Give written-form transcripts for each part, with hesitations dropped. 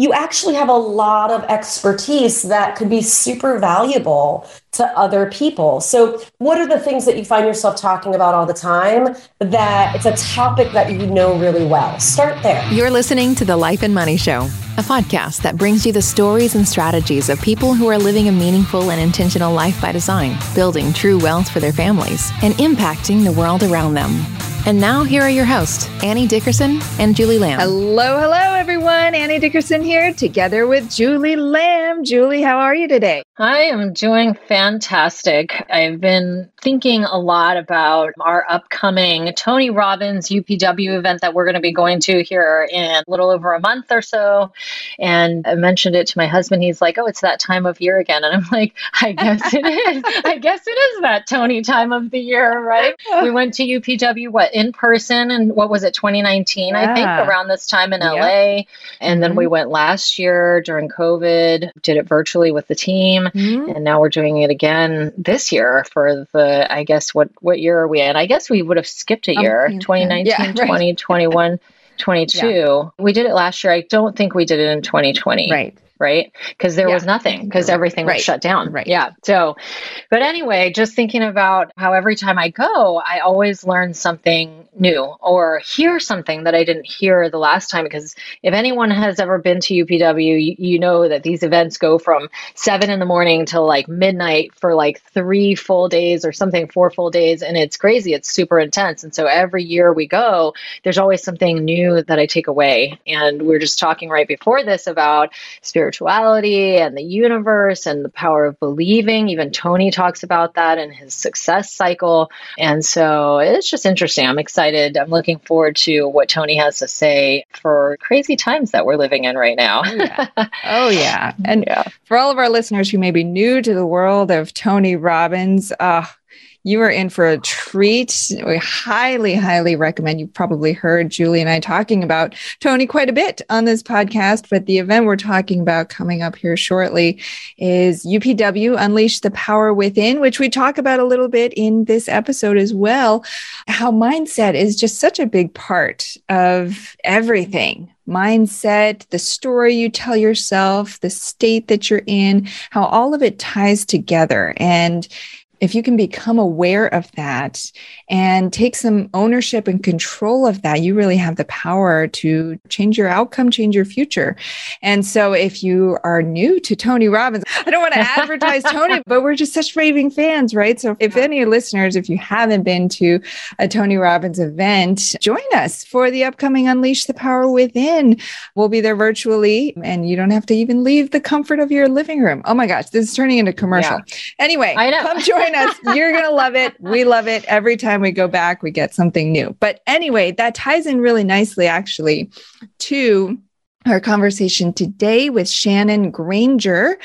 you actually have a lot of expertise that could be super valuable to other people. So what are the things that you find yourself talking about all the time that it's a topic that you know really well? Start there. You're listening to The Life and Money Show, a podcast that brings you the stories and strategies of people who are living a meaningful and intentional life by design, building true wealth for their families, and impacting the world around them. And now here are your hosts, Annie Dickerson and Julie Lamb. Hello, hello, everyone. Annie Dickerson here together with Julie Lamb. Julie, how are you today? I am doing fantastic. I've been thinking a lot about our upcoming Tony Robbins UPW event that we're going to be going to here in a little over a month or so. And I mentioned it to my husband. He's like, oh, it's that time of year again. And I'm like, I guess it is. I guess it is that Tony time of the year, right? We went to UPW, in person, and what was it, 2019, I think, around this time in LA. And then we went last year during COVID, did it virtually with the team. And now we're doing it again this year for the, I guess, what year are we in? I guess we would have skipped a year, 2019, 2021, 22. We did it last year. I don't think we did it in 2020. Right? Because there was nothing, because everything was shut down. So, but anyway, just thinking about how every time I go, I always learn something new or hear something that I didn't hear the last time. Because if anyone has ever been to UPW, you know that these events go from 7 a.m. till like midnight for like 3 full days or something, 4 full days. And it's crazy. It's super intense. And so every year we go, there's always something new that I take away. And we were just talking right before this about spirituality and the universe and the power of believing. Even Tony talks about that in his success cycle. And so it's just interesting. I'm excited. I'm looking forward to what Tony has to say for crazy times that we're living in right now. And for all of our listeners who may be new to the world of Tony Robbins, you are in for a treat. We highly, highly recommend. You've probably heard Julie and I talking about Tony quite a bit on this podcast, but the event we're talking about coming up here shortly is UPW, Unleash the Power Within, which we talk about a little bit in this episode as well, how mindset is just such a big part of everything. Mindset, the story you tell yourself, the state that you're in, how all of it ties together. And if you can become aware of that and take some ownership and control of that, you really have the power to change your outcome, change your future. And so if you are new to Tony Robbins, I don't want to advertise Tony, but we're just such raving fans, right? So if any listeners, if you haven't been to a Tony Robbins event, join us for the upcoming Unleash the Power Within. We'll be there virtually, and you don't have to even leave the comfort of your living room. Oh my gosh, this is turning into commercial. Anyway, come join us. You're going to love it. We love it. Every time we go back, we get something new. But anyway, that ties in really nicely, actually, to our conversation today with Shannon Granger.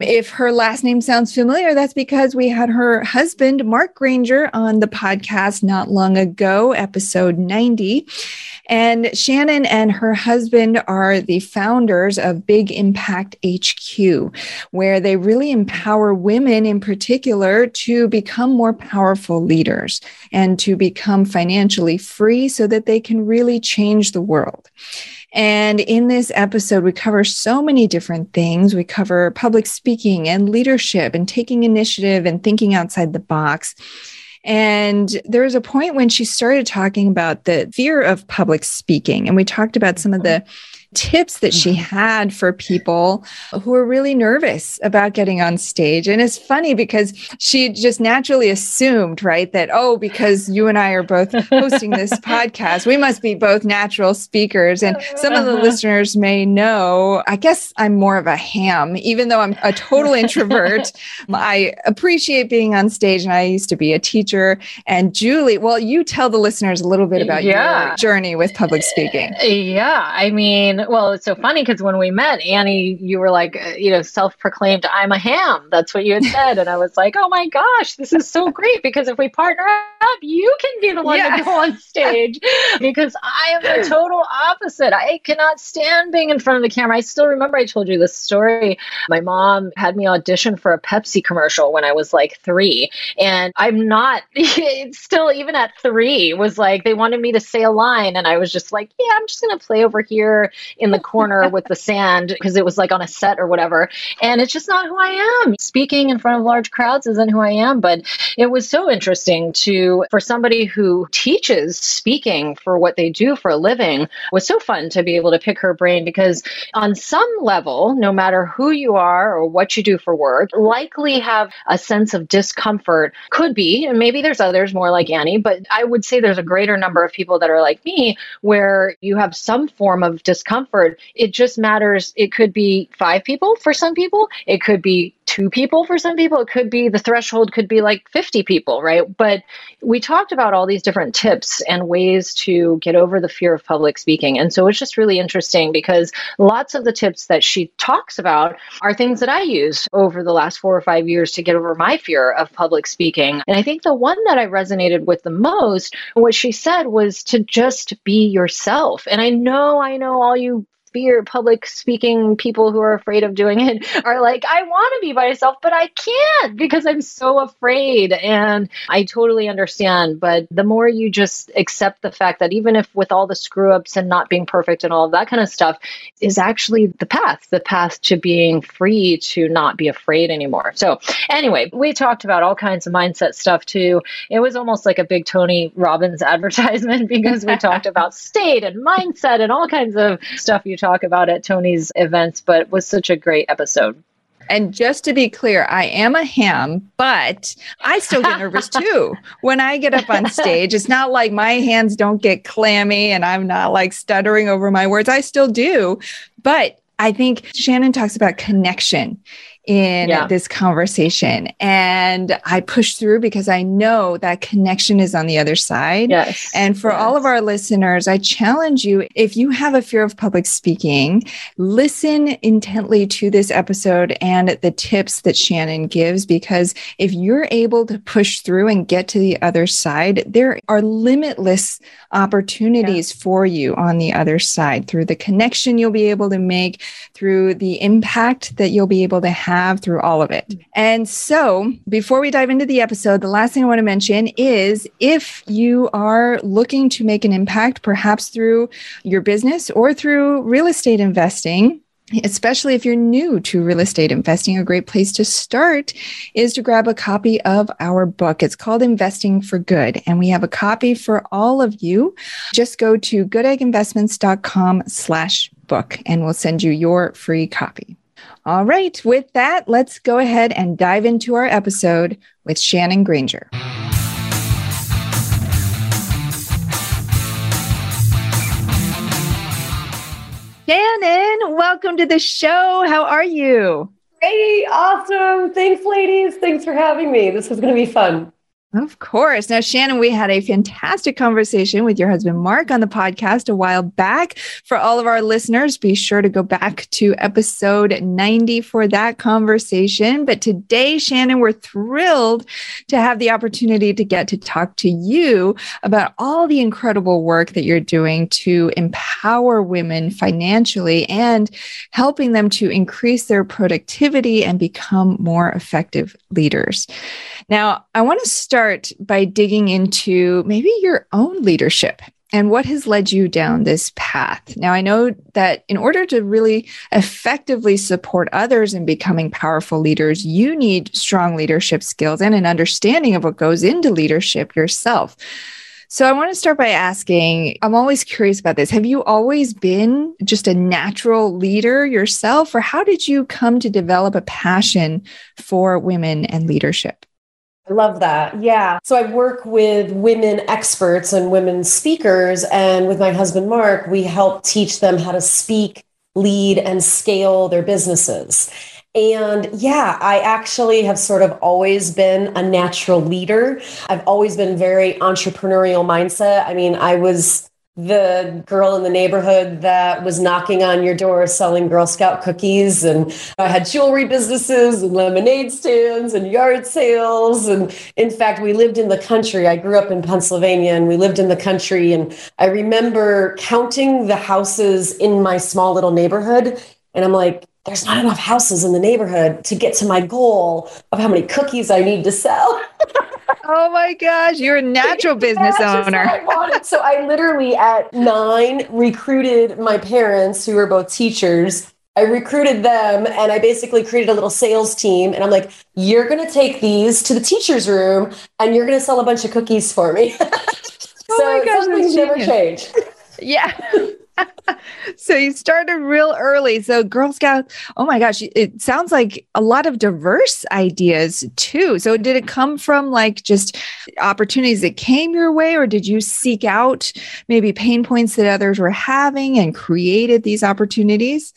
If her last name sounds familiar, that's because we had her husband, Mark Granger, on the podcast not long ago, episode 90. And Shannon and her husband are the founders of Big Impact HQ, where they really empower women in particular to become more powerful leaders and to become financially free so that they can really change the world. And in this episode, we cover so many different things. We cover public speaking and leadership and taking initiative and thinking outside the box. And there was a point when she started talking about the fear of public speaking. And we talked about some of the tips that she had for people who are really nervous about getting on stage. And it's funny because she just naturally assumed, right, that, oh, because you and I are both hosting this podcast, we must be both natural speakers. And some of the listeners may know, I guess I'm more of a ham, even though I'm a total introvert. I appreciate being on stage, and I used to be a teacher. And Julie, well, you tell the listeners a little bit about your journey with public speaking. I mean, well, it's so funny because when we met, Annie, you were like, you know, self-proclaimed, I'm a ham. That's what you had said. And I was like, oh my gosh, this is so great, because if we partner up, you can be the one to go on stage, because I am the total opposite. I cannot stand being in front of the camera. I still remember I told you this story. My mom had me audition for a Pepsi commercial when I was like 3. And I'm not, it's still even at 3 was like, they wanted me to say a line. And I was just like, yeah, I'm just going to play over here in the corner with the sand because it was like on a set or whatever. And it's just not who I am. Speaking in front of large crowds isn't who I am. But it was so interesting for somebody who teaches speaking for what they do for a living, was so fun to be able to pick her brain, because on some level, no matter who you are or what you do for work, likely have a sense of discomfort. Could be, and maybe there's others more like Annie, but I would say there's a greater number of people that are like me, where you have some form of discomfort. It just matters. It could be 5 people for some people. It could be 2 people for some people. It could be, the threshold could be like 50 people, right? But we talked about all these different tips and ways to get over the fear of public speaking. And so it's just really interesting because lots of the tips that she talks about are things that I used over the last 4 or 5 years to get over my fear of public speaking. And I think the one that I resonated with the most, what she said, was to just be yourself. And I know all you fear public speaking people who are afraid of doing it are like, I want to be by myself, but I can't because I'm so afraid. And I totally understand. But the more you just accept the fact that even if with all the screw ups and not being perfect and all of that kind of stuff is actually the path to being free to not be afraid anymore. So anyway, we talked about all kinds of mindset stuff too. It was almost like a big Tony Robbins advertisement because we talked about state and mindset and all kinds of stuff you talk about at Tony's events, but was such a great episode. And just to be clear, I am a ham, but I still get nervous too. When I get up on stage, it's not like my hands don't get clammy and I'm not like stuttering over my words. I still do. But I think Shannon talks about connection in this conversation. And I push through because I know that connection is on the other side. Yes. And for all of our listeners, I challenge you, if you have a fear of public speaking, listen intently to this episode and the tips that Shannon gives, because if you're able to push through and get to the other side, there are limitless opportunities for you on the other side through the connection you'll be able to make, through the impact that you'll be able to have through all of it. And so before we dive into the episode, the last thing I want to mention is if you are looking to make an impact, perhaps through your business or through real estate investing, especially if you're new to real estate investing, a great place to start is to grab a copy of our book. It's called Investing for Good. And we have a copy for all of you. Just go to goodegginvestments.com/book and we'll send you your free copy. All right, with that, let's go ahead and dive into our episode with Shannon Granger. Shannon, welcome to the show. How are you? Hey, awesome. Thanks, ladies. Thanks for having me. This is going to be fun. Of course. Now, Shannon, we had a fantastic conversation with your husband, Mark, on the podcast a while back. For all of our listeners, be sure to go back to episode 90 for that conversation. But today, Shannon, we're thrilled to have the opportunity to get to talk to you about all the incredible work that you're doing to empower women financially and helping them to increase their productivity and become more effective leaders. Now, I want to start by digging into maybe your own leadership and what has led you down this path. Now, I know that in order to really effectively support others in becoming powerful leaders, you need strong leadership skills and an understanding of what goes into leadership yourself. So I want to start by asking, I'm always curious about this. Have you always been just a natural leader yourself, or how did you come to develop a passion for women and leadership? I love that. Yeah. So I work with women experts and women speakers. And with my husband, Mark, we help teach them how to speak, lead, and scale their businesses. And yeah, I actually have sort of always been a natural leader. I've always been very entrepreneurial mindset. I mean, I was the girl in the neighborhood that was knocking on your door selling Girl Scout cookies. And I had jewelry businesses and lemonade stands and yard sales. And in fact, we lived in the country. I grew up in Pennsylvania and we lived in the country. And I remember counting the houses in my small little neighborhood. And I'm like, there's not enough houses in the neighborhood to get to my goal of how many cookies I need to sell. Oh my gosh, you're a natural business owner. So I literally at 9 recruited my parents, who were both teachers. I recruited them and I basically created a little sales team. And I'm like, you're going to take these to the teacher's room and you're going to sell a bunch of cookies for me. Oh my gosh, something's never changed. Yeah. So you started real early. So Girl Scouts, oh my gosh, it sounds like a lot of diverse ideas too. So did it come from like just opportunities that came your way, or did you seek out maybe pain points that others were having and created these opportunities?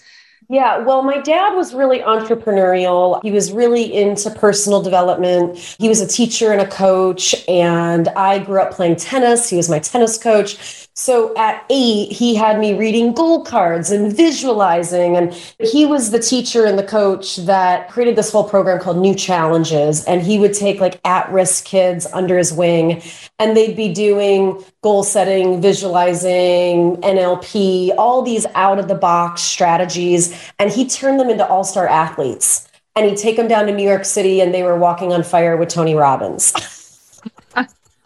Yeah, well, my dad was really entrepreneurial. He was really into personal development. He was a teacher and a coach, and I grew up playing tennis. He was my tennis coach. So at 8, he had me reading goal cards and visualizing, and he was the teacher and the coach that created this whole program called New Challenges, and he would take like at-risk kids under his wing, and they'd be doing goal setting, visualizing, NLP, all these out-of-the-box strategies, and he turned them into all-star athletes, and he'd take them down to New York City, and they were walking on fire with Tony Robbins.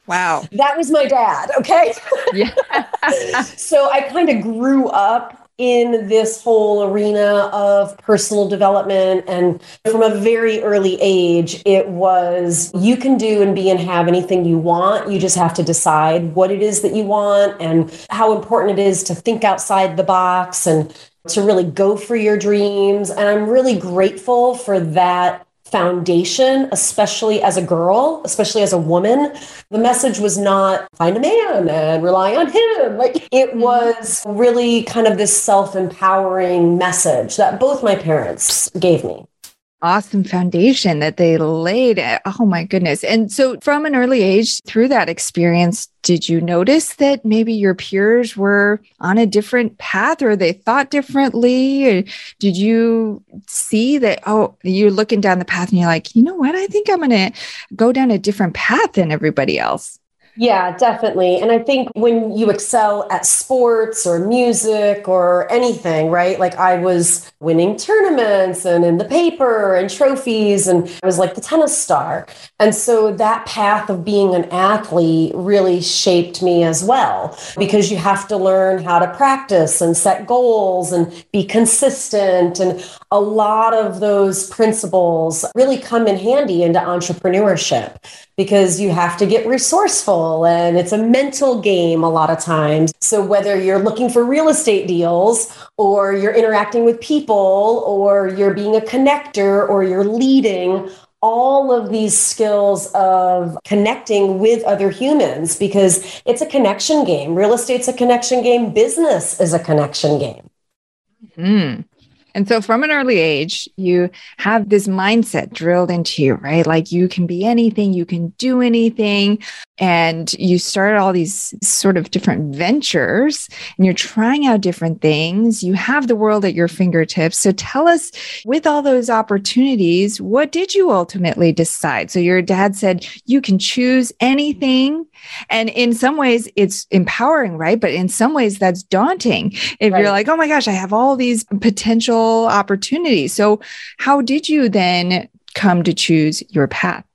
Wow. That was my dad. Okay. Yeah. So I kind of grew up in this whole arena of personal development. And from a very early age, it was, you can do and be and have anything you want. You just have to decide what it is that you want and how important it is to think outside the box and to really go for your dreams. And I'm really grateful for that foundation, especially as a girl, especially as a woman. The message was not find a man and rely on him. Like, it was really kind of this self-empowering message that both my parents gave me. Awesome foundation that they laid. Oh my goodness. And so from an early age through that experience, did you notice that maybe your peers were on a different path or they thought differently? Did you see that, oh, you're looking down the path and you're like, you know what? I think I'm going to go down a different path than everybody else. Yeah, definitely. And I think when you excel at sports or music or anything, right? Like, I was winning tournaments and in the paper and trophies, and I was like the tennis star. And so that path of being an athlete really shaped me as well, because you have to learn how to practice and set goals and be consistent. And a lot of those principles really come in handy into entrepreneurship, because you have to get resourceful and it's a mental game a lot of times. So whether you're looking for real estate deals or you're interacting with people or you're being a connector or you're leading, all of these skills of connecting with other humans, because it's a connection game. Real estate's a connection game. Business is a connection game. Mm-hmm. And so from an early age, you have this mindset drilled into you, right? Like, you can be anything, you can do anything. And you started all these sort of different ventures and you're trying out different things. You have the world at your fingertips. So tell us, with all those opportunities, what did you ultimately decide? So your dad said, you can choose anything. And in some ways it's empowering, right? But in some ways that's daunting. If Right. You're like, oh my gosh, I have all these potential opportunities. So how did you then come to choose your path?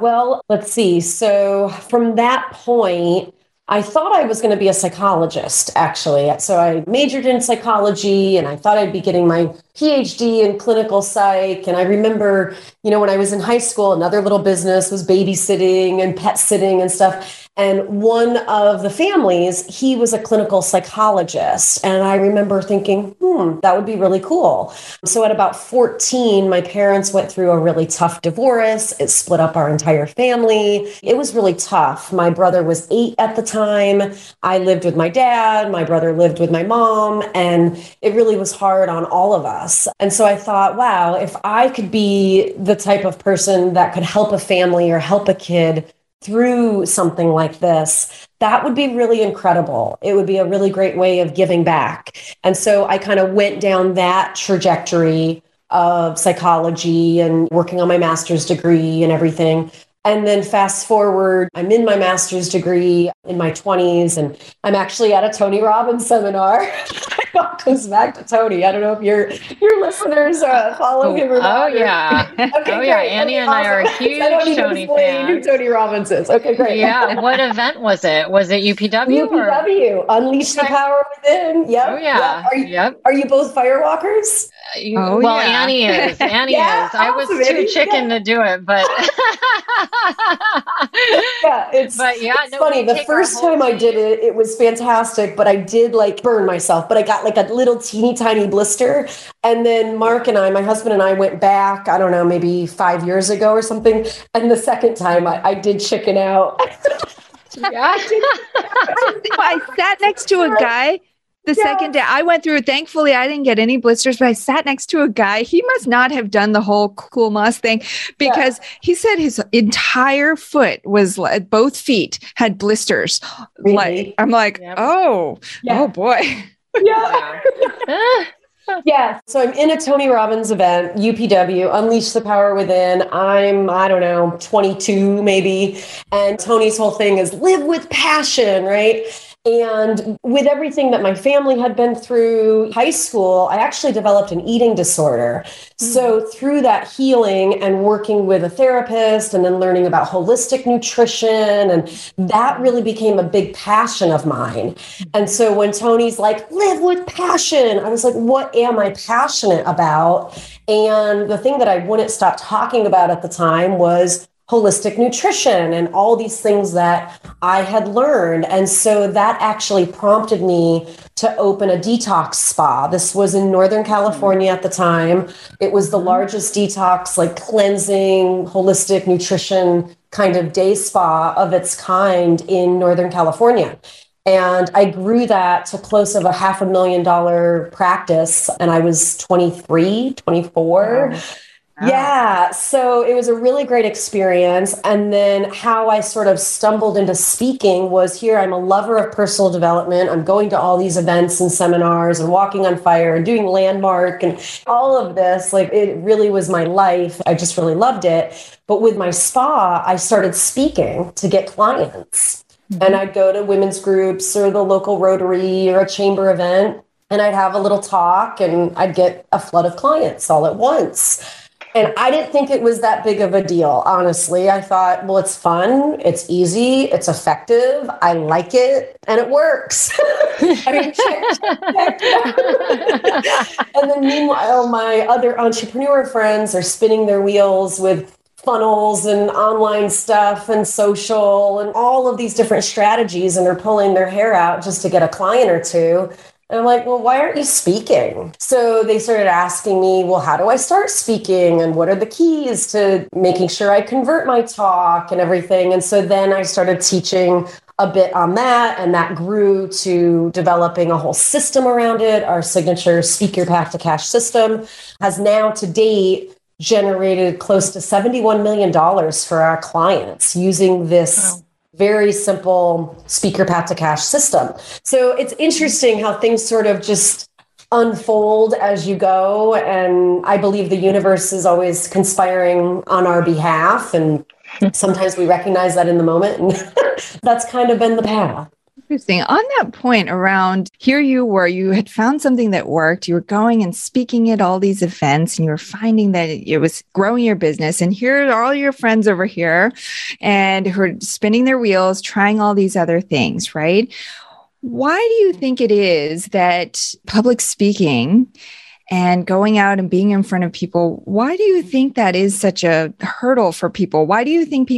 Well, let's see. So from that point, I thought I was going to be a psychologist, actually. So I majored in psychology and I thought I'd be getting my PhD in clinical psych. And I remember, when I was in high school, another little business was babysitting and pet sitting and stuff. And one of the families, he was a clinical psychologist. And I remember thinking, that would be really cool. So at about 14, my parents went through a really tough divorce. It split up our entire family. It was really tough. My brother was 8 at the time. I lived with my dad. My brother lived with my mom. And it really was hard on all of us. And so I thought, wow, if I could be the type of person that could help a family or help a kid through something like this, that would be really incredible. It would be a really great way of giving back. And so I kind of went down that trajectory of psychology and working on my master's degree and everything. And then fast forward, I'm in my master's degree in my 20s, and I'm actually at a Tony Robbins seminar. goes back to Tony. I don't know if your listeners follow him or not. Oh, yeah. Okay, oh, great. Yeah. Annie and awesome. I are huge Tony fans. Who Tony Robbins is. Okay, great. Yeah. What event was it? Was it UPW? UPW. Unleash the Power Within. Yep. Oh, yeah. Are you both firewalkers? Annie is. Annie is. I was too chicken to do it, but. It's funny. The first time I did it, it was fantastic, but I did burn myself, but I got a little teeny tiny blister. And then Mark and I, my husband and I, went back, I don't know, maybe 5 years ago or something. And the second time I did chicken out. Yeah. I sat next to a guy. The second day I went through, thankfully, I didn't get any blisters, but I sat next to a guy. He must not have done the whole cool moss thing because he said his entire foot was both feet had blisters. Really? I'm like, oh boy. Yeah. Yeah. So I'm in a Tony Robbins event, UPW, Unleash the Power Within. I'm, I don't know, 22 maybe. And Tony's whole thing is live with passion, right? And with everything that my family had been through high school, I actually developed an eating disorder. Mm-hmm. So through that healing and working with a therapist and then learning about holistic nutrition, and that really became a big passion of mine. And so when Tony's like, live with passion, I was like, what am I passionate about? And the thing that I wouldn't stop talking about at the time was holistic nutrition and all these things that I had learned. And so that actually prompted me to open a detox spa. This was in Northern California at the time. It was the largest detox, cleansing, holistic nutrition kind of day spa of its kind in Northern California. And I grew that to close of $500,000 practice. And I was 23, 24. Wow. Oh. Yeah. So it was a really great experience. And then how I sort of stumbled into speaking was here. I'm a lover of personal development. I'm going to all these events and seminars and walking on fire and doing Landmark and all of this. It really was my life. I just really loved it. But with my spa, I started speaking to get clients. Mm-hmm. And I'd go to women's groups or the local Rotary or a chamber event. And I'd have a little talk and I'd get a flood of clients all at once. And I didn't think it was that big of a deal, honestly. I thought, well, it's fun, it's easy, it's effective, I like it, and it works. I mean, check. And then meanwhile, my other entrepreneur friends are spinning their wheels with funnels and online stuff and social and all of these different strategies, and they're pulling their hair out just to get a client or two. And I'm like, well, why aren't you speaking? So they started asking me, well, how do I start speaking? And what are the keys to making sure I convert my talk and everything? And so then I started teaching a bit on that. And that grew to developing a whole system around it. Our signature Speak Your Path to Cash system has now to date generated close to $71 million for our clients using this very simple Speak Your Path to Cash system. So it's interesting how things sort of just unfold as you go. And I believe the universe is always conspiring on our behalf. And sometimes we recognize that in the moment. And that's kind of been the path. Interesting. On that point around here, you had found something that worked. You were going and speaking at all these events and you were finding that it was growing your business. And here are all your friends over here and who are spinning their wheels, trying all these other things, right? Why do you think it is that public speaking and going out and being in front of people, why do you think that is such a hurdle for people? Why do you think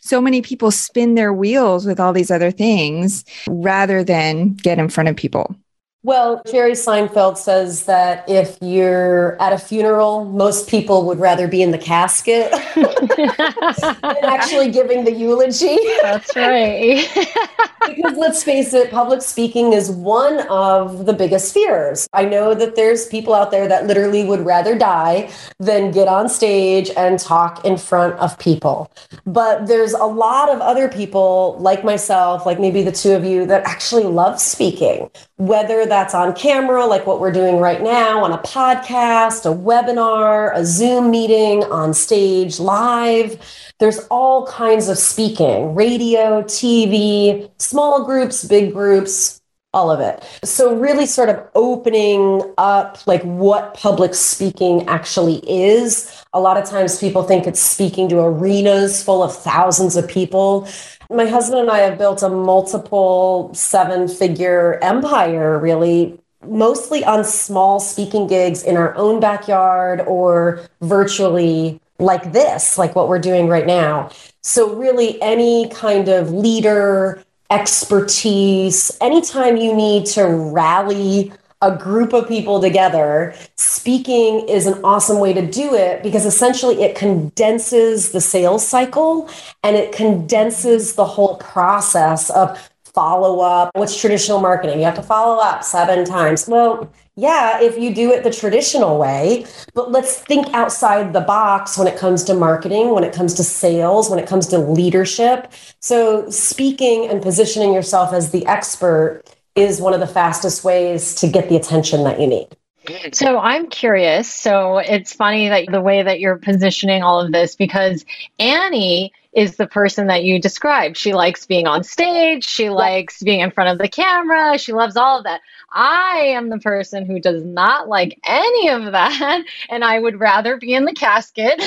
so many people spin their wheels with all these other things rather than get in front of people? Well, Jerry Seinfeld says that if you're at a funeral, most people would rather be in the casket than actually giving the eulogy. That's right. Because let's face it, public speaking is one of the biggest fears. I know that there's people out there that literally would rather die than get on stage and talk in front of people. But there's a lot of other people like myself, like maybe the two of you, that actually love speaking, whether that's on camera, like what we're doing right now, on a podcast, a webinar, a Zoom meeting, on stage, live. There's all kinds of speaking, radio, TV, small groups, big groups. all of it. So really sort of opening up like what public speaking actually is. A lot of times people think it's speaking to arenas full of thousands of people. My husband and I have built a multiple seven-figure empire, really, mostly on small speaking gigs in our own backyard or virtually like this, like what we're doing right now. So really any kind of leader, expertise, anytime you need to rally a group of people together, speaking is an awesome way to do it because essentially it condenses the sales cycle and it condenses the whole process of follow up. What's traditional marketing? You have to follow up 7 times. Well, yeah, if you do it the traditional way, but let's think outside the box when it comes to marketing, when it comes to sales, when it comes to leadership. So speaking and positioning yourself as the expert is one of the fastest ways to get the attention that you need. So I'm curious. So it's funny that the way that you're positioning all of this, because Annie is the person that you described. She likes being on stage. She likes being in front of the camera. She loves all of that. I am the person who does not like any of that, and I would rather be in the casket.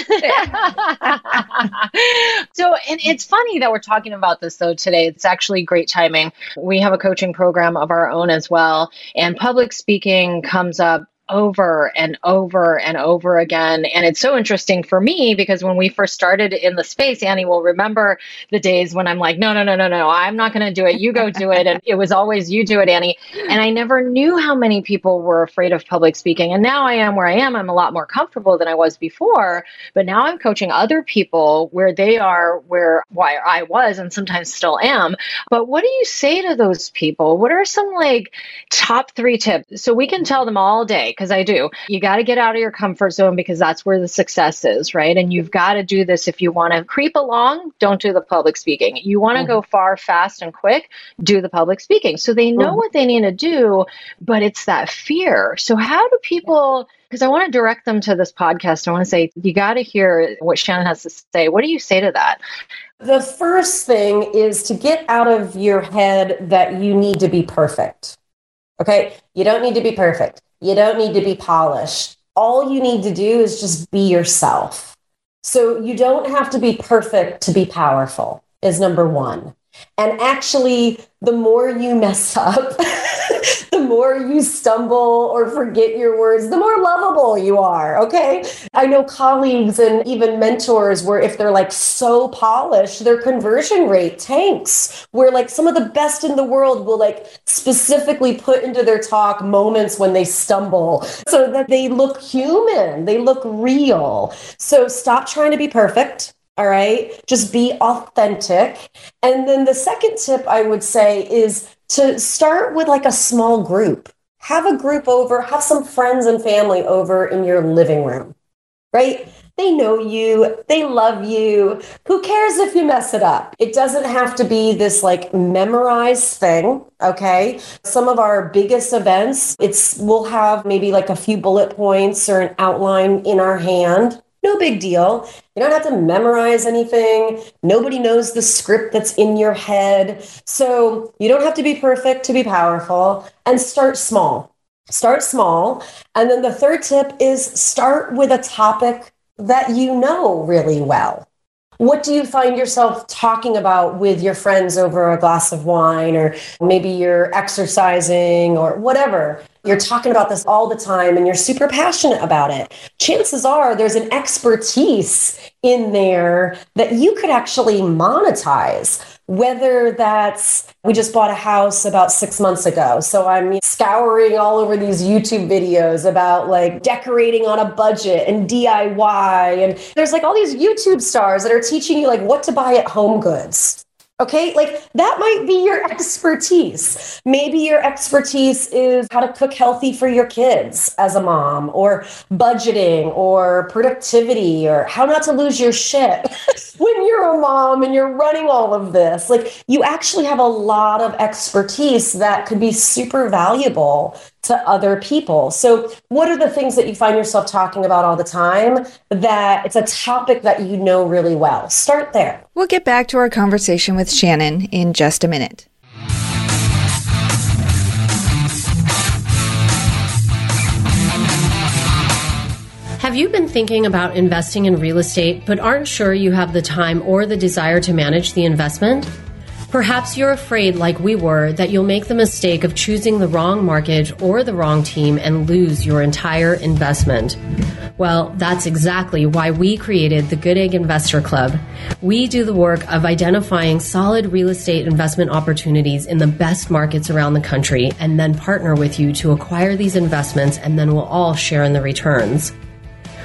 So, and it's funny that we're talking about this though today. It's actually great timing. We have a coaching program of our own as well, and public speaking comes up over and over and over again. And it's so interesting for me because when we first started in the space, Annie will remember the days when I'm like, no, I'm not going to do it. You go do it. And it was always you do it, Annie. And I never knew how many people were afraid of public speaking. And now I am where I am. I'm a lot more comfortable than I was before. But now I'm coaching other people where they are, where I was, and sometimes still am. But what do you say to those people? What are some like top 3 tips? So we can tell them all day, because I do. You got to get out of your comfort zone because that's where the success is, right? And you've got to do this if you want to creep along. Don't do the public speaking. You want to go far, fast, and quick, do the public speaking. So they know what they need to do, but it's that fear. So how do people, because I want to direct them to this podcast. I want to say, you got to hear what Shannon has to say. What do you say to that? The first thing is to get out of your head that you need to be perfect. Okay? You don't need to be perfect. You don't need to be polished. All you need to do is just be yourself. So you don't have to be perfect to be powerful is number 1. And actually, the more you mess up, the more you stumble or forget your words, the more lovable you are, okay? I know colleagues and even mentors where if they're like so polished, their conversion rate tanks, where like some of the best in the world will like specifically put into their talk moments when they stumble so that they look human, they look real. So stop trying to be perfect. All right. Just be authentic. And then the second tip I would say is to start with like a small group. Have a group over, have some friends and family over in your living room, right? They know you. They love you. Who cares if you mess it up? It doesn't have to be this like memorized thing. Okay. Some of our biggest events, we'll have maybe like a few bullet points or an outline in our hand. No big deal. You don't have to memorize anything. Nobody knows the script that's in your head. So you don't have to be perfect to be powerful, and start small. Start small. And then the third tip is start with a topic that you know really well. What do you find yourself talking about with your friends over a glass of wine, or maybe you're exercising or whatever? You're talking about this all the time and you're super passionate about it. Chances are there's an expertise in there that you could actually monetize, whether that's, we just bought a house about 6 months ago. So I'm scouring all over these YouTube videos about like decorating on a budget and DIY. And there's like all these YouTube stars that are teaching you like what to buy at Home Goods. Okay, like that might be your expertise. Maybe your expertise is how to cook healthy for your kids as a mom, or budgeting, or productivity, or how not to lose your shit when you're a mom and you're running all of this. Like you actually have a lot of expertise that could be super valuable to other people. So what are the things that you find yourself talking about all the time that it's a topic that you know really well? Start there. We'll get back to our conversation with Shannon in just a minute. Have you been thinking about investing in real estate but aren't sure you have the time or the desire to manage the investment? Perhaps you're afraid, like we were, that you'll make the mistake of choosing the wrong mortgage or the wrong team and lose your entire investment. Well, that's exactly why we created the Good Egg Investor Club. We do the work of identifying solid real estate investment opportunities in the best markets around the country and then partner with you to acquire these investments, and then we'll all share in the returns.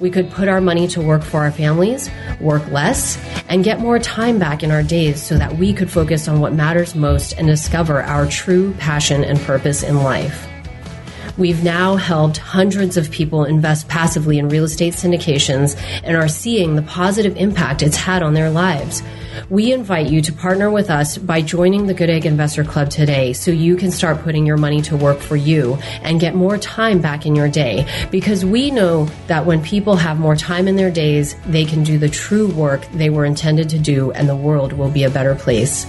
We could put our money to work for our families, work less, and get more time back in our days so that we could focus on what matters most and discover our true passion and purpose in life. We've now helped hundreds of people invest passively in real estate syndications and are seeing the positive impact it's had on their lives. We invite you to partner with us by joining the Good Egg Investor Club today so you can start putting your money to work for you and get more time back in your day, because we know that when people have more time in their days, they can do the true work they were intended to do, and the world will be a better place.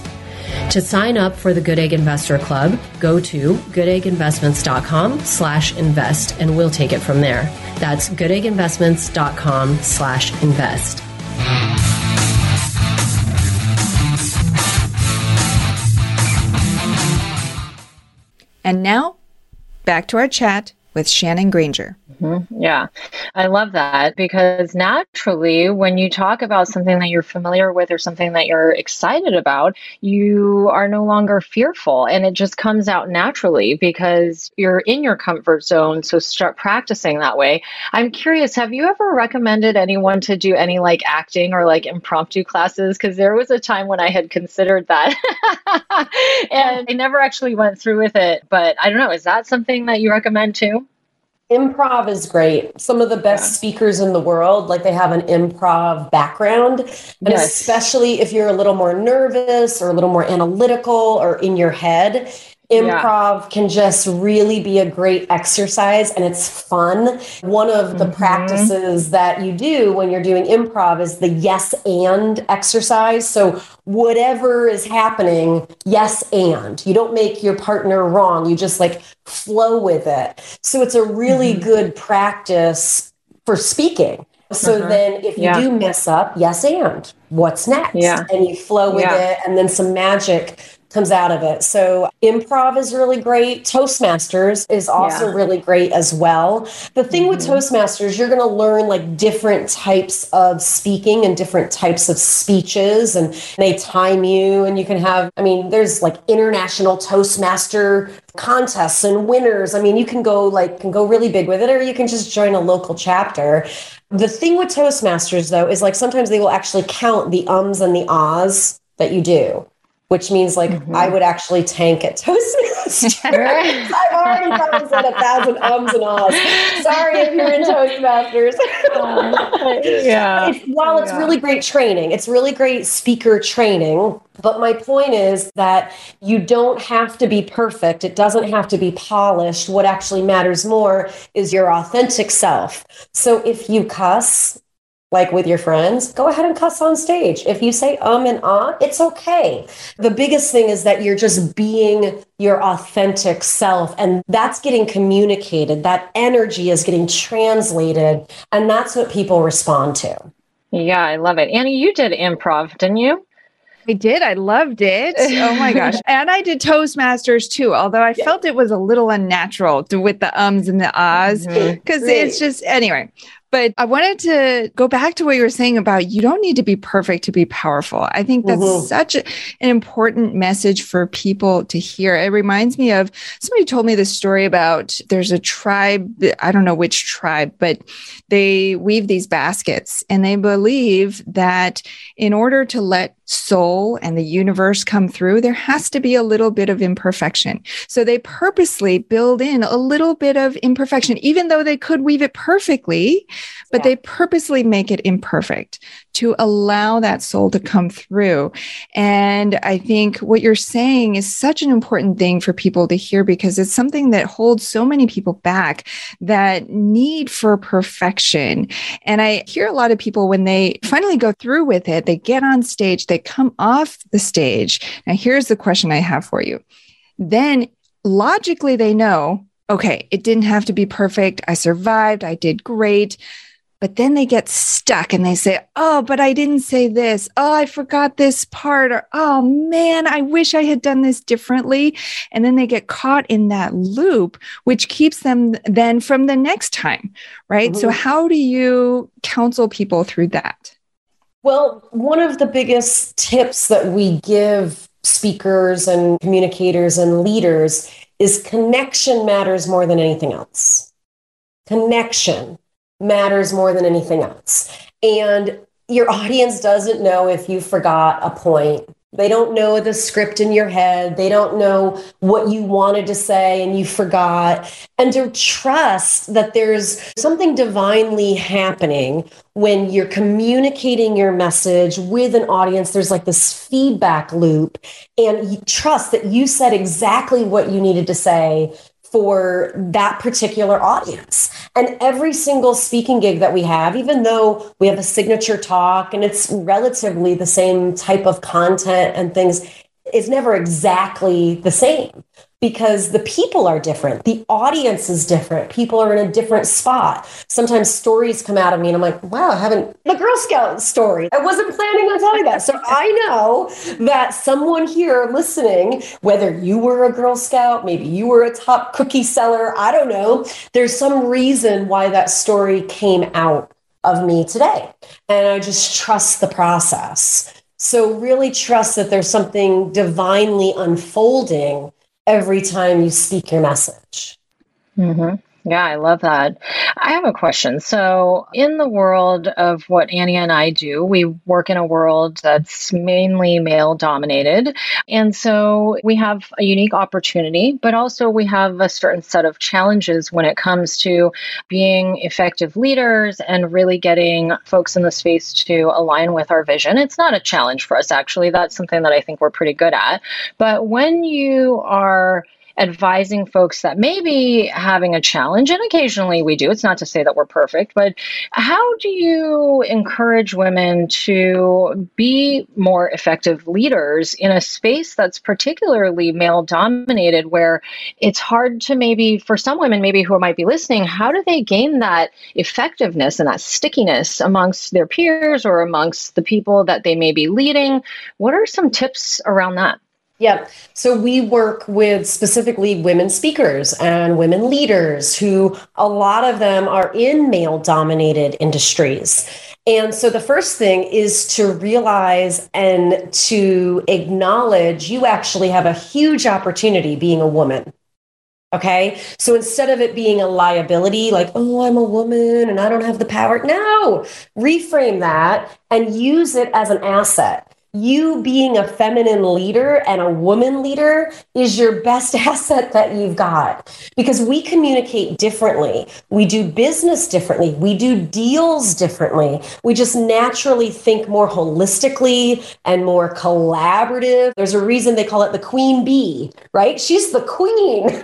To sign up for the Good Egg Investor Club, go to goodegginvestments.com/invest, and we'll take it from there. That's goodegginvestments.com/invest. And now, back to our chat with Shannon Granger. Mm-hmm. Yeah, I love that, because naturally, when you talk about something that you're familiar with or something that you're excited about, you are no longer fearful, and it just comes out naturally because you're in your comfort zone. So start practicing that way. I'm curious, have you ever recommended anyone to do any like acting or like impromptu classes? Because there was a time when I had considered that and I never actually went through with it, but I don't know. Is that something that you recommend too? Improv is great. Some of the best speakers in the world, like they have an improv background. And especially if you're a little more nervous or a little more analytical or in your head, improv can just really be a great exercise, and it's fun. One of the practices that you do when you're doing improv is the yes and exercise. So whatever is happening, yes and. You don't make your partner wrong. You just like flow with it. So it's a really good practice for speaking. So then if you do mess up, yes and. What's next? And you flow with it, and then some magic comes out of it. So improv is really great. Toastmasters is also really great as well. The thing with Toastmasters, you're going to learn like different types of speaking and different types of speeches, and they time you, and you can have, I mean, there's like international Toastmaster contests and winners. I mean, you can go like, can go really big with it, or you can just join a local chapter. The thing with Toastmasters though, is like sometimes they will actually count the ums and the ahs that you do, which means like I would actually tank at Toastmasters. I've already probably said 1,000 ums and ahs. Sorry if you're in Toastmasters. While it's really great training, it's really great speaker training. But my point is that you don't have to be perfect. It doesn't have to be polished. What actually matters more is your authentic self. So if you cuss, like with your friends, go ahead and cuss on stage. If you say and ah, it's okay. The biggest thing is that you're just being your authentic self, and that's getting communicated. That energy is getting translated, and that's what people respond to. Yeah, I love it. Annie, you did improv, didn't you? I did. I loved it. Oh my gosh. And I did Toastmasters too, although I felt it was a little unnatural with the ums and the ahs, because it's just, anyway. But I wanted to go back to what you were saying about you don't need to be perfect to be powerful. I think that's such an important message for people to hear. It reminds me of, somebody told me this story about, there's a tribe, I don't know which tribe, but they weave these baskets, and they believe that in order to let soul and the universe come through, there has to be a little bit of imperfection. So they purposely build in a little bit of imperfection, even though they could weave it perfectly. but they purposely make it imperfect to allow that soul to come through. And I think what you're saying is such an important thing for people to hear, because it's something that holds so many people back, that need for perfection. And I hear a lot of people, when they finally go through with it, they get on stage, they come off the stage. Now, here's the question I have for you. Then logically, they know, okay, it didn't have to be perfect. I survived. I did great. But then they get stuck and they say, oh, but I didn't say this. Oh, I forgot this part. Or, oh man, I wish I had done this differently. And then they get caught in that loop, which keeps them then from the next time, right? Mm-hmm. So how do you counsel people through that? Well, one of the biggest tips that we give speakers and communicators and leaders is connection matters more than anything else. Connection matters more than anything else. And your audience doesn't know if you forgot a point. They don't know the script in your head. They don't know what you wanted to say and you forgot. And to trust that there's something divinely happening when you're communicating your message with an audience. There's like this feedback loop, and you trust that you said exactly what you needed to say for that particular audience. And every single speaking gig that we have, even though we have a signature talk and it's relatively the same type of content and things, is never exactly the same, because the people are different. The audience is different. People are in a different spot. Sometimes stories come out of me and I'm like, wow, I haven't, the Girl Scout story. I wasn't planning on telling that. So I know that someone here listening, whether you were a Girl Scout, maybe you were a top cookie seller, I don't know, there's some reason why that story came out of me today. And I just trust the process. So really trust that there's something divinely unfolding every time you speak your message. Mm-hmm. Yeah, I love that. I have a question. So in the world of what Annie and I do, we work in a world that's mainly male dominated. And so we have a unique opportunity, but also we have a certain set of challenges when it comes to being effective leaders and really getting folks in the space to align with our vision. It's not a challenge for us, actually. That's something that I think we're pretty good at. But when you are advising folks that may be having a challenge, and occasionally we do, it's not to say that we're perfect, but how do you encourage women to be more effective leaders in a space that's particularly male dominated, where it's hard to maybe, for some women maybe who might be listening, how do they gain that effectiveness and that stickiness amongst their peers or amongst the people that they may be leading? What are some tips around that? Yeah. So we work with specifically women speakers and women leaders, who a lot of them are in male dominated industries. And so the first thing is to realize and to acknowledge you actually have a huge opportunity being a woman. Okay. So instead of it being a liability, like, oh, I'm a woman and I don't have the power. No, reframe that and use it as an asset. You being a feminine leader and a woman leader is your best asset that you've got, because we communicate differently. We do business differently. We do deals differently. We just naturally think more holistically and more collaborative. There's a reason they call it the queen bee, right? She's the queen.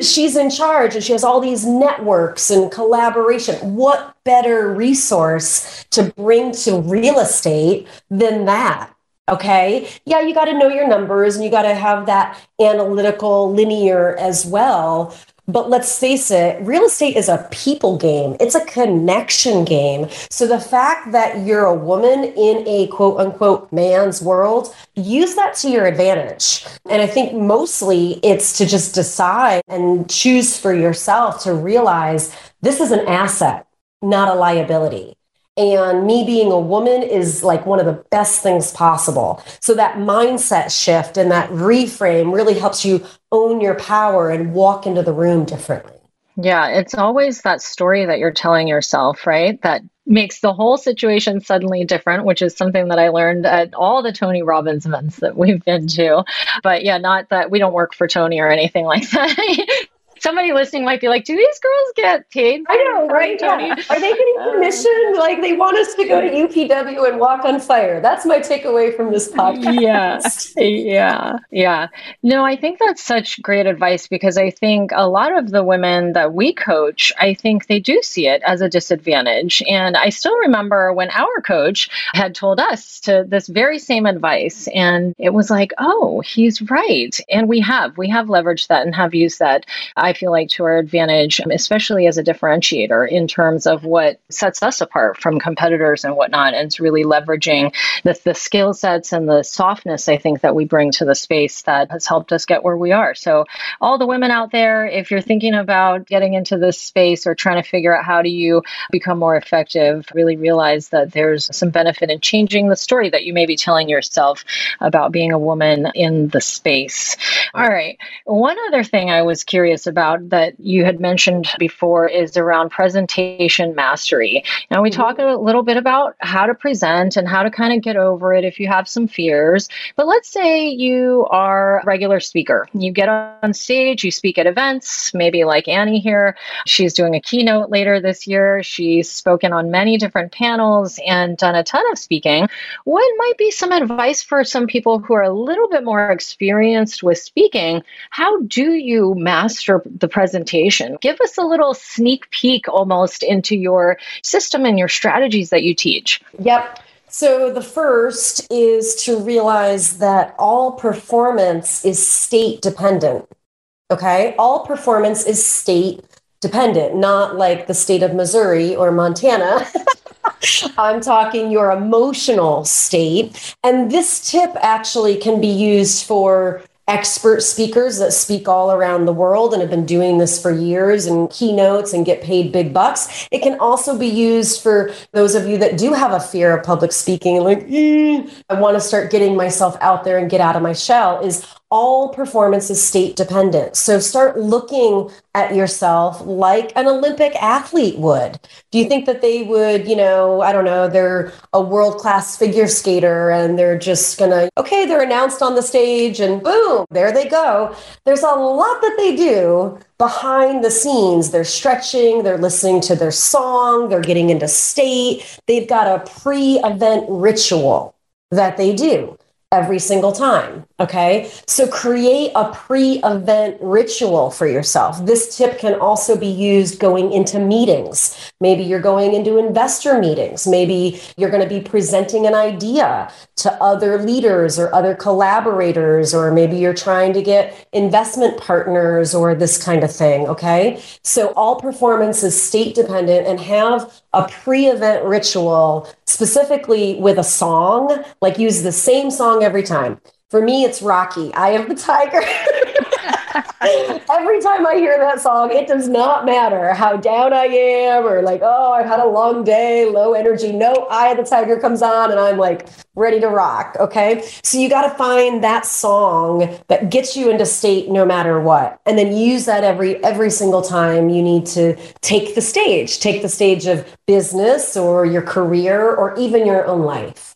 She's in charge and she has all these networks and collaboration. What better resource to bring to real estate than that? Okay. Yeah, you got to know your numbers and you got to have that analytical linear as well. But let's face it, real estate is a people game. It's a connection game. So the fact that you're a woman in a quote unquote man's world, use that to your advantage. And I think mostly it's to just decide and choose for yourself to realize this is an asset, not a liability. And me being a woman is like one of the best things possible. So that mindset shift and that reframe really helps you own your power and walk into the room differently. Yeah, it's always that story that you're telling yourself, right? That makes the whole situation suddenly different, which is something that I learned at all the Tony Robbins events that we've been to. But yeah, not that we don't work for Tony or anything like that. somebody listening might be like, do these girls get paid? I know, right? Tony? Yeah. Are they getting permission? Like they want us to go to UPW and walk on fire. That's my takeaway from this podcast. Yes. Yeah. No, I think that's such great advice because I think a lot of the women that we coach, I think they do see it as a disadvantage. And I still remember when our coach had told us to this very same advice. And it was like, oh, he's right. And we have leveraged that and have used that, I feel like, to our advantage, especially as a differentiator in terms of what sets us apart from competitors and whatnot. And it's really leveraging the skill sets and the softness, I think, that we bring to the space that has helped us get where we are. So all the women out there, if you're thinking about getting into this space or trying to figure out how do you become more effective, really realize that there's some benefit in changing the story that you may be telling yourself about being a woman in the space. All right. One other thing I was curious about that you had mentioned before is around presentation mastery. Now, we talk a little bit about how to present and how to kind of get over it if you have some fears. But let's say you are a regular speaker. You get on stage, you speak at events, maybe like Annie here. She's doing a keynote later this year. She's spoken on many different panels and done a ton of speaking. What might be some advice for some people who are a little bit more experienced with speaking? How do you master the presentation? Give us a little sneak peek almost into your system and your strategies that you teach. Yep. So the first is to realize that all performance is state dependent. Okay. All performance is state dependent, not like the state of Missouri or Montana. I'm talking your emotional state. And this tip actually can be used for expert speakers that speak all around the world and have been doing this for years and keynotes and get paid big bucks. It can also be used for those of you that do have a fear of public speaking and like, I want to start getting myself out there and get out of my shell. Is all performance is state dependent. So start looking at yourself like an Olympic athlete would. Do you think that they would, they're a world-class figure skater and they're just they're announced on the stage and boom, there they go. There's a lot that they do behind the scenes. They're stretching, they're listening to their song, they're getting into state. They've got a pre-event ritual that they do every single time. Okay. So create a pre-event ritual for yourself. This tip can also be used going into meetings. Maybe you're going into investor meetings. Maybe you're going to be presenting an idea to other leaders or other collaborators, or maybe you're trying to get investment partners or this kind of thing. Okay. So all performance is state dependent, and have a pre-event ritual specifically with a song, like use the same song every time. For me, it's Rocky, Eye of the Tiger. Every time I hear that song, it does not matter how down I am or like, oh, I've had a long day, low energy. No, Eye of the Tiger comes on and I'm like ready to rock. Okay. So you got to find that song that gets you into state no matter what. And then use that every single time you need to take the stage of business or your career or even your own life.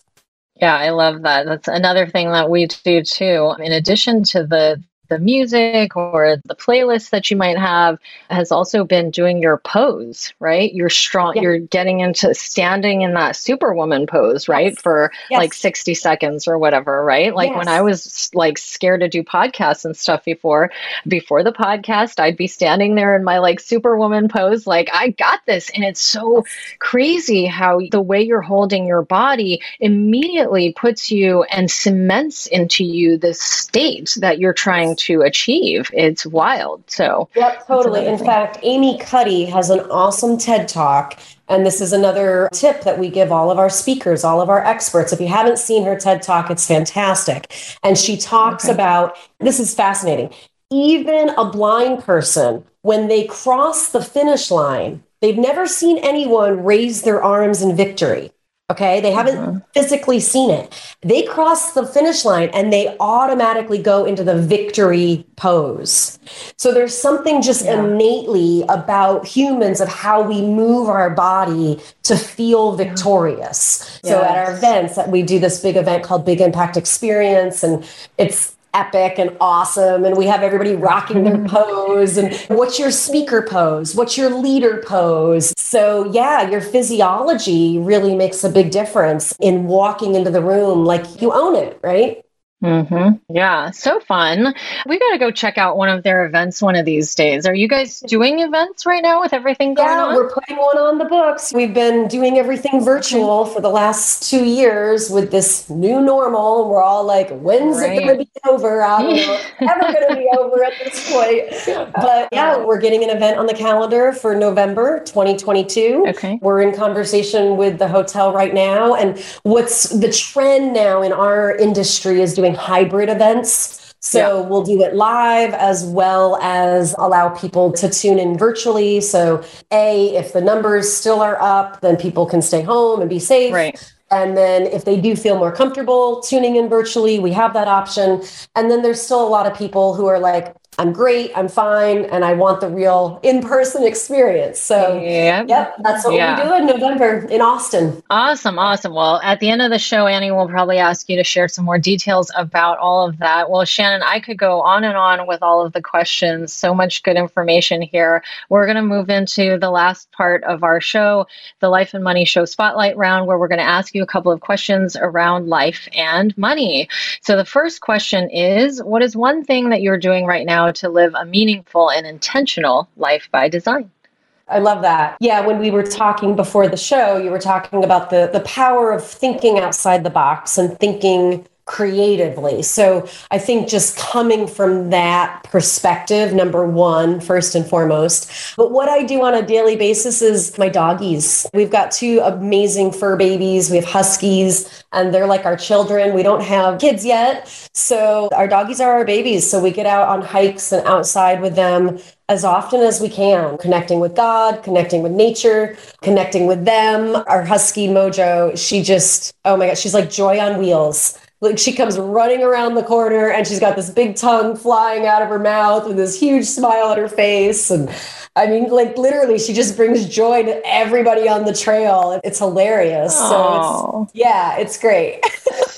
Yeah, I love that. That's another thing that we do too. In addition to the music or the playlist that you might have, has also been doing your pose, right? You're strong. Yeah. You're getting into standing in that superwoman pose, right? Yes. For like 60 seconds or whatever, right? Like when I was like scared to do podcasts and stuff before the podcast, I'd be standing there in my like superwoman pose, like I got this. And it's so crazy how the way you're holding your body immediately puts you and cements into you this state that you're trying to achieve. It's wild. So yep, totally. In fact, Amy Cuddy has an awesome TED Talk. And this is another tip that we give all of our speakers, all of our experts. If you haven't seen her TED Talk, it's fantastic. And she talks about, this is fascinating, even a blind person, when they cross the finish line, they've never seen anyone raise their arms in victory. Okay. They haven't physically seen it. They cross the finish line and they automatically go into the victory pose. So there's something just innately about humans of how we move our body to feel victorious. Yeah. So at our events that we do, this big event called Big Impact Experience, and it's epic and awesome, and we have everybody rocking their pose, and what's your speaker pose, what's your leader pose. So yeah, your physiology really makes a big difference in walking into the room like you own it, right? Mm-hmm. Yeah, so fun. We got to go check out one of their events one of these days. Are you guys doing events right now with everything going on? Yeah, we're putting one on the books. We've been doing everything virtual for the last 2 years with this new normal. We're all like, when's it going to be over? I don't know. It's never going to be over at this point. But yeah, we're getting an event on the calendar for November 2022. Okay. We're in conversation with the hotel right now. And what's the trend now in our industry is doing hybrid events. So we'll do it live as well as allow people to tune in virtually. So A, if the numbers still are up, then people can stay home and be safe. Right. And then if they do feel more comfortable tuning in virtually, we have that option. And then there's still a lot of people who are like, I'm great, I'm fine, and I want the real in-person experience. So, yep, that's what we do in November in Austin. Awesome, awesome. Well, at the end of the show, Annie will probably ask you to share some more details about all of that. Well, Shannon, I could go on and on with all of the questions. So much good information here. We're going to move into the last part of our show, the Life and Money Show Spotlight Round, where we're going to ask you a couple of questions around life and money. So the first question is, what is one thing that you're doing right now to live a meaningful and intentional life by design? I love that. Yeah, when we were talking before the show, you were talking about the power of thinking outside the box and thinking creatively. So I think just coming from that perspective, number one, first and foremost. But what I do on a daily basis is my doggies. We've got two amazing fur babies. We have huskies, and they're like our children. We don't have kids yet. So our doggies are our babies. So we get out on hikes and outside with them as often as we can, connecting with God, connecting with nature, connecting with them. Our husky Mojo, she just, oh my God, she's like joy on wheels. Like she comes running around the corner and she's got this big tongue flying out of her mouth with this huge smile on her face. And I mean, like literally she just brings joy to everybody on the trail. It's hilarious. So it's, yeah, it's great.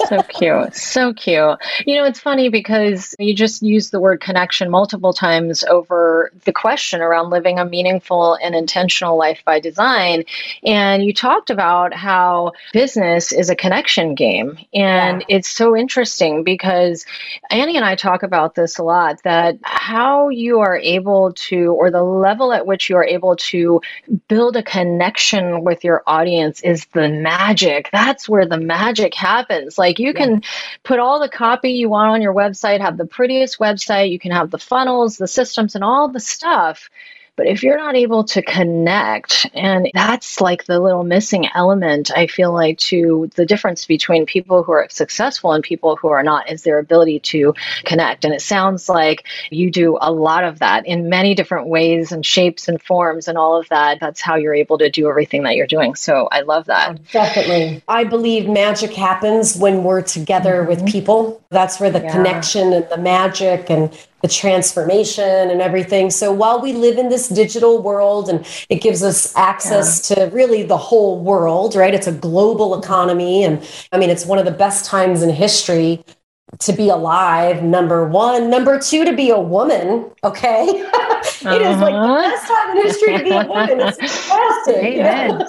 So cute. So cute. You know, it's funny because you just used the word connection multiple times over the question around living a meaningful and intentional life by design. And you talked about how business is a connection game. And it's so interesting because Annie and I talk about this a lot, that how you are able to, or the level at which you are able to build a connection with your audience is the magic. That's where the magic happens. Like you can put all the copy you want on your website, have the prettiest website, you can have the funnels, the systems, and all the stuff. But if you're not able to connect, and that's like the little missing element, I feel like, to the difference between people who are successful and people who are not, is their ability to connect. And it sounds like you do a lot of that in many different ways and shapes and forms and all of that. That's how you're able to do everything that you're doing. So I love that. Definitely. I believe magic happens when we're together with people. That's where the connection and the magic and the transformation and everything. So while we live in this digital world and it gives us access to really the whole world, right? It's a global economy. And I mean, it's one of the best times in history to be alive, number one. Number two, to be a woman, okay? It is like the best time in history to be a woman. It's fantastic. Amen.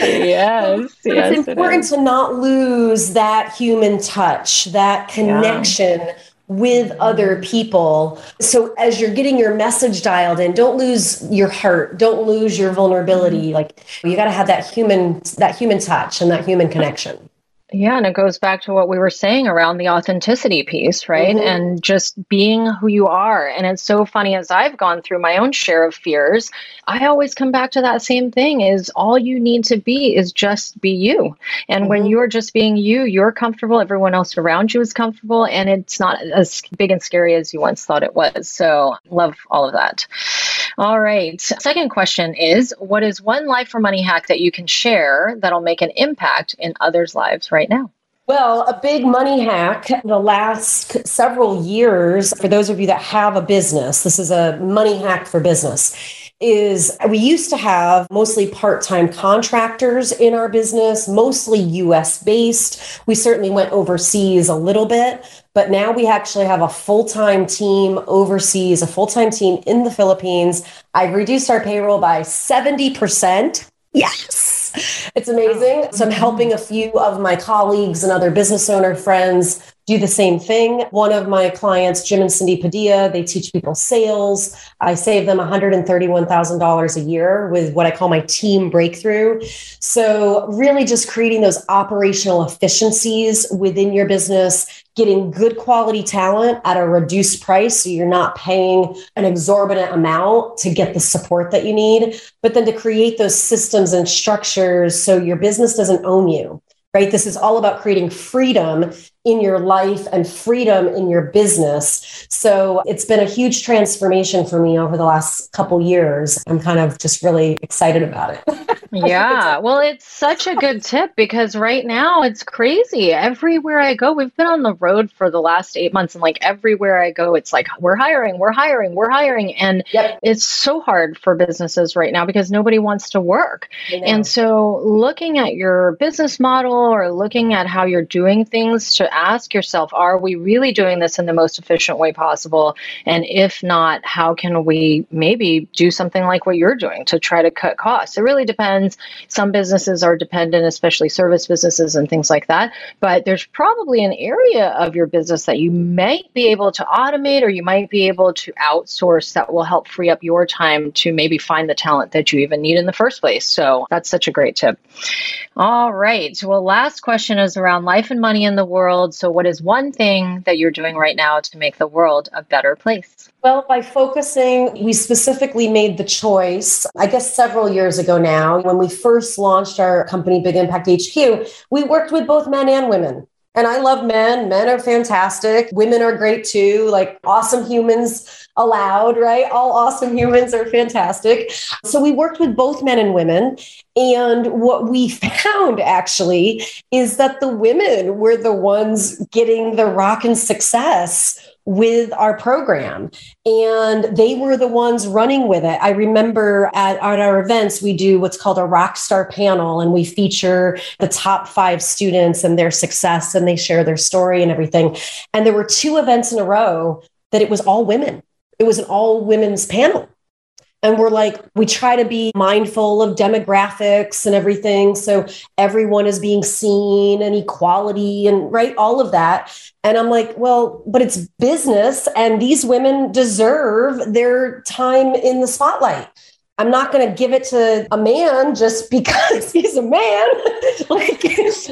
Yes, it's important to not lose that human touch, that connection with other people. So as you're getting your message dialed in, don't lose your heart, don't lose your vulnerability. Like you got to have that human touch and that human connection. Yeah. And it goes back to what we were saying around the authenticity piece, right? Mm-hmm. And just being who you are. And it's so funny, as I've gone through my own share of fears, I always come back to that same thing, is all you need to be is just be you. And when you're just being you, you're comfortable. Everyone else around you is comfortable. And it's not as big and scary as you once thought it was. So love all of that. All right. Second question is, what is one life for money hack that you can share that'll make an impact in others' lives right now? Well, a big money hack the last several years, for those of you that have a business, this is a money hack for business, is we used to have mostly part-time contractors in our business, mostly US-based. We certainly went overseas a little bit, but now we actually have a full-time team overseas, a full-time team in the Philippines. I've reduced our payroll by 70%. Yes, it's amazing. So I'm helping a few of my colleagues and other business owner friends do the same thing. One of my clients, Jim and Cindy Padilla, they teach people sales. I save them $131,000 a year with what I call my team breakthrough. So really just creating those operational efficiencies within your business, getting good quality talent at a reduced price. So you're not paying an exorbitant amount to get the support that you need, but then to create those systems and structures so your business doesn't own you. Right? This is all about creating freedom in your life and freedom in your business. So it's been a huge transformation for me over the last couple years. I'm kind of just really excited about it. Yeah. Well, it's such a good tip because right now it's crazy. Everywhere I go, we've been on the road for the last 8 months and like everywhere I go, it's like, we're hiring. And It's so hard for businesses right now because nobody wants to work. And so looking at your business model or looking at how you're doing things to ask yourself, are we really doing this in the most efficient way possible? And if not, how can we maybe do something like what you're doing to try to cut costs? It really depends. Some businesses are dependent, especially service businesses and things like that. But there's probably an area of your business that you might be able to automate or you might be able to outsource that will help free up your time to maybe find the talent that you even need in the first place. So that's such a great tip. All right. So, well, last question is around life and money in the world. So what is one thing that you're doing right now to make the world a better place? Well, by focusing, we specifically made the choice, I guess several years ago now, when we first launched our company, Big Impact HQ, we worked with both men and women. And I love men. Men are fantastic. Women are great too. Like awesome humans allowed, right? All awesome humans are fantastic. So we worked with both men and women. And what we found actually is that the women were the ones getting the rockin' success with our program. And they were the ones running with it. I remember at our events, we do what's called a rock star panel, and we feature the top 5 students and their success, and they share their story and everything. And there were 2 events in a row that it was all women. It was an all women's panel. And we're like, we try to be mindful of demographics and everything. So everyone is being seen and equality and right, all of that. And I'm like, well, but it's business and these women deserve their time in the spotlight. I'm not going to give it to a man just because he's a man. Like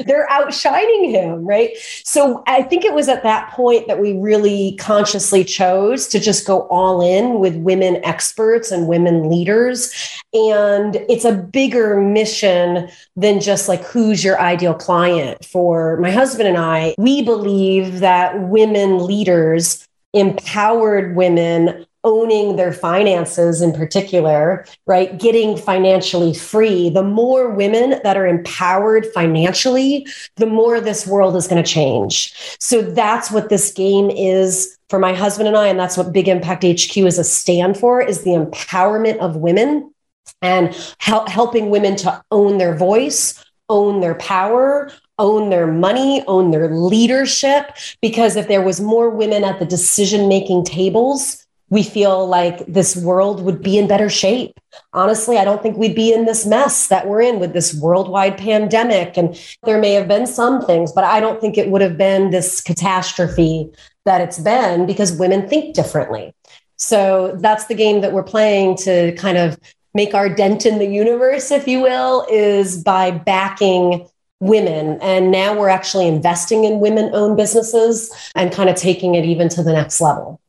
they're outshining him, right? So I think it was at that point that we really consciously chose to just go all in with women experts and women leaders. And it's a bigger mission than just like, who's your ideal client? For my husband and I, we believe that women leaders, empowered women, owning their finances in particular, right? Getting financially free. The more women that are empowered financially, the more this world is going to change. So that's what this game is for my husband and I. And that's what Big Impact HQ is a stand for, is the empowerment of women and helping women to own their voice, own their power, own their money, own their leadership. Because if there was more women at the decision-making tables, we feel like this world would be in better shape. Honestly, I don't think we'd be in this mess that we're in with this worldwide pandemic. And there may have been some things, but I don't think it would have been this catastrophe that it's been because women think differently. So that's the game that we're playing to kind of make our dent in the universe, if you will, is by backing women. And now we're actually investing in women-owned businesses and kind of taking it even to the next level.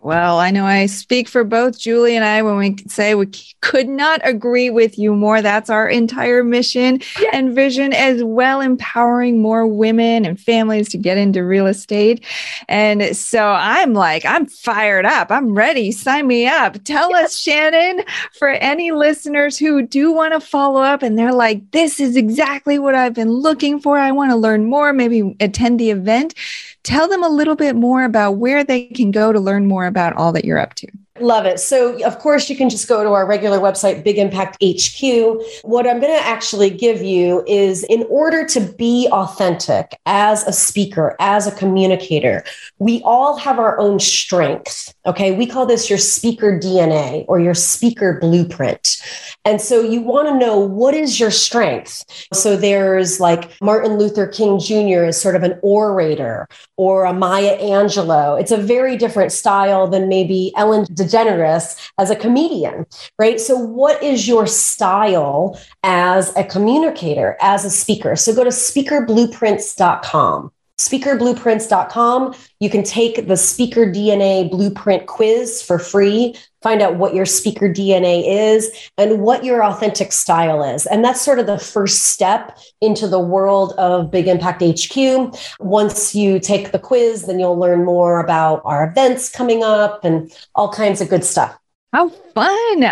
Well, I know I speak for both Julie and I when we say we could not agree with you more. That's our entire mission and vision as well, empowering more women and families to get into real estate. And so I'm like, I'm fired up. I'm ready. Sign me up. Tell us, Shannon, for any listeners who do want to follow up and they're like, this is exactly what I've been looking for. I want to learn more, maybe attend the event. Tell them a little bit more about where they can go to learn more about all that you're up to. Love it. So, of course, you can just go to our regular website, Big Impact HQ. What I'm going to actually give you is, in order to be authentic as a speaker, as a communicator, we all have our own strength. Okay. We call this your speaker DNA or your speaker blueprint. And so you want to know, what is your strength? So there's like Martin Luther King Jr. is sort of an orator, or a Maya Angelou. It's a very different style than maybe Ellen DeGeneres as a comedian, right? So what is your style as a communicator, as a speaker? So go to speakerblueprints.com. Speakerblueprints.com. You can take the Speaker DNA Blueprint quiz for free, find out what your Speaker DNA is and what your authentic style is. And that's sort of the first step into the world of Big Impact HQ. Once you take the quiz, then you'll learn more about our events coming up and all kinds of good stuff. How fun.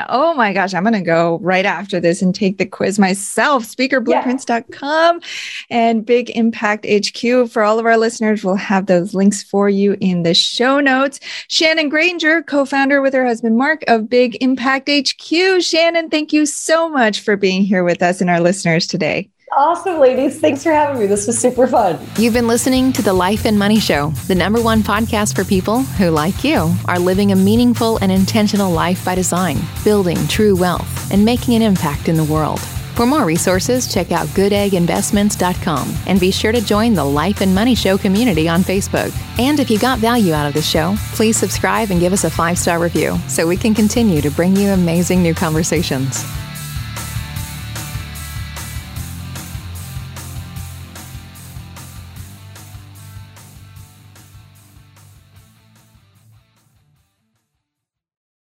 Oh my gosh. I'm going to go right after this and take the quiz myself. Speakerblueprints.com and Big Impact HQ. For all of our listeners, we'll have those links for you in the show notes. Shannon Granger, co-founder with her husband, Mark, of Big Impact HQ. Shannon, thank you so much for being here with us and our listeners today. Awesome, ladies. Thanks for having me. This was super fun. You've been listening to The Life and Money Show, the #1 podcast for people who, like you, are living a meaningful and intentional life by design, building true wealth, and making an impact in the world. For more resources, check out goodegginvestments.com and be sure to join the Life and Money Show community on Facebook. And if you got value out of the show, please subscribe and give us a 5-star review so we can continue to bring you amazing new conversations.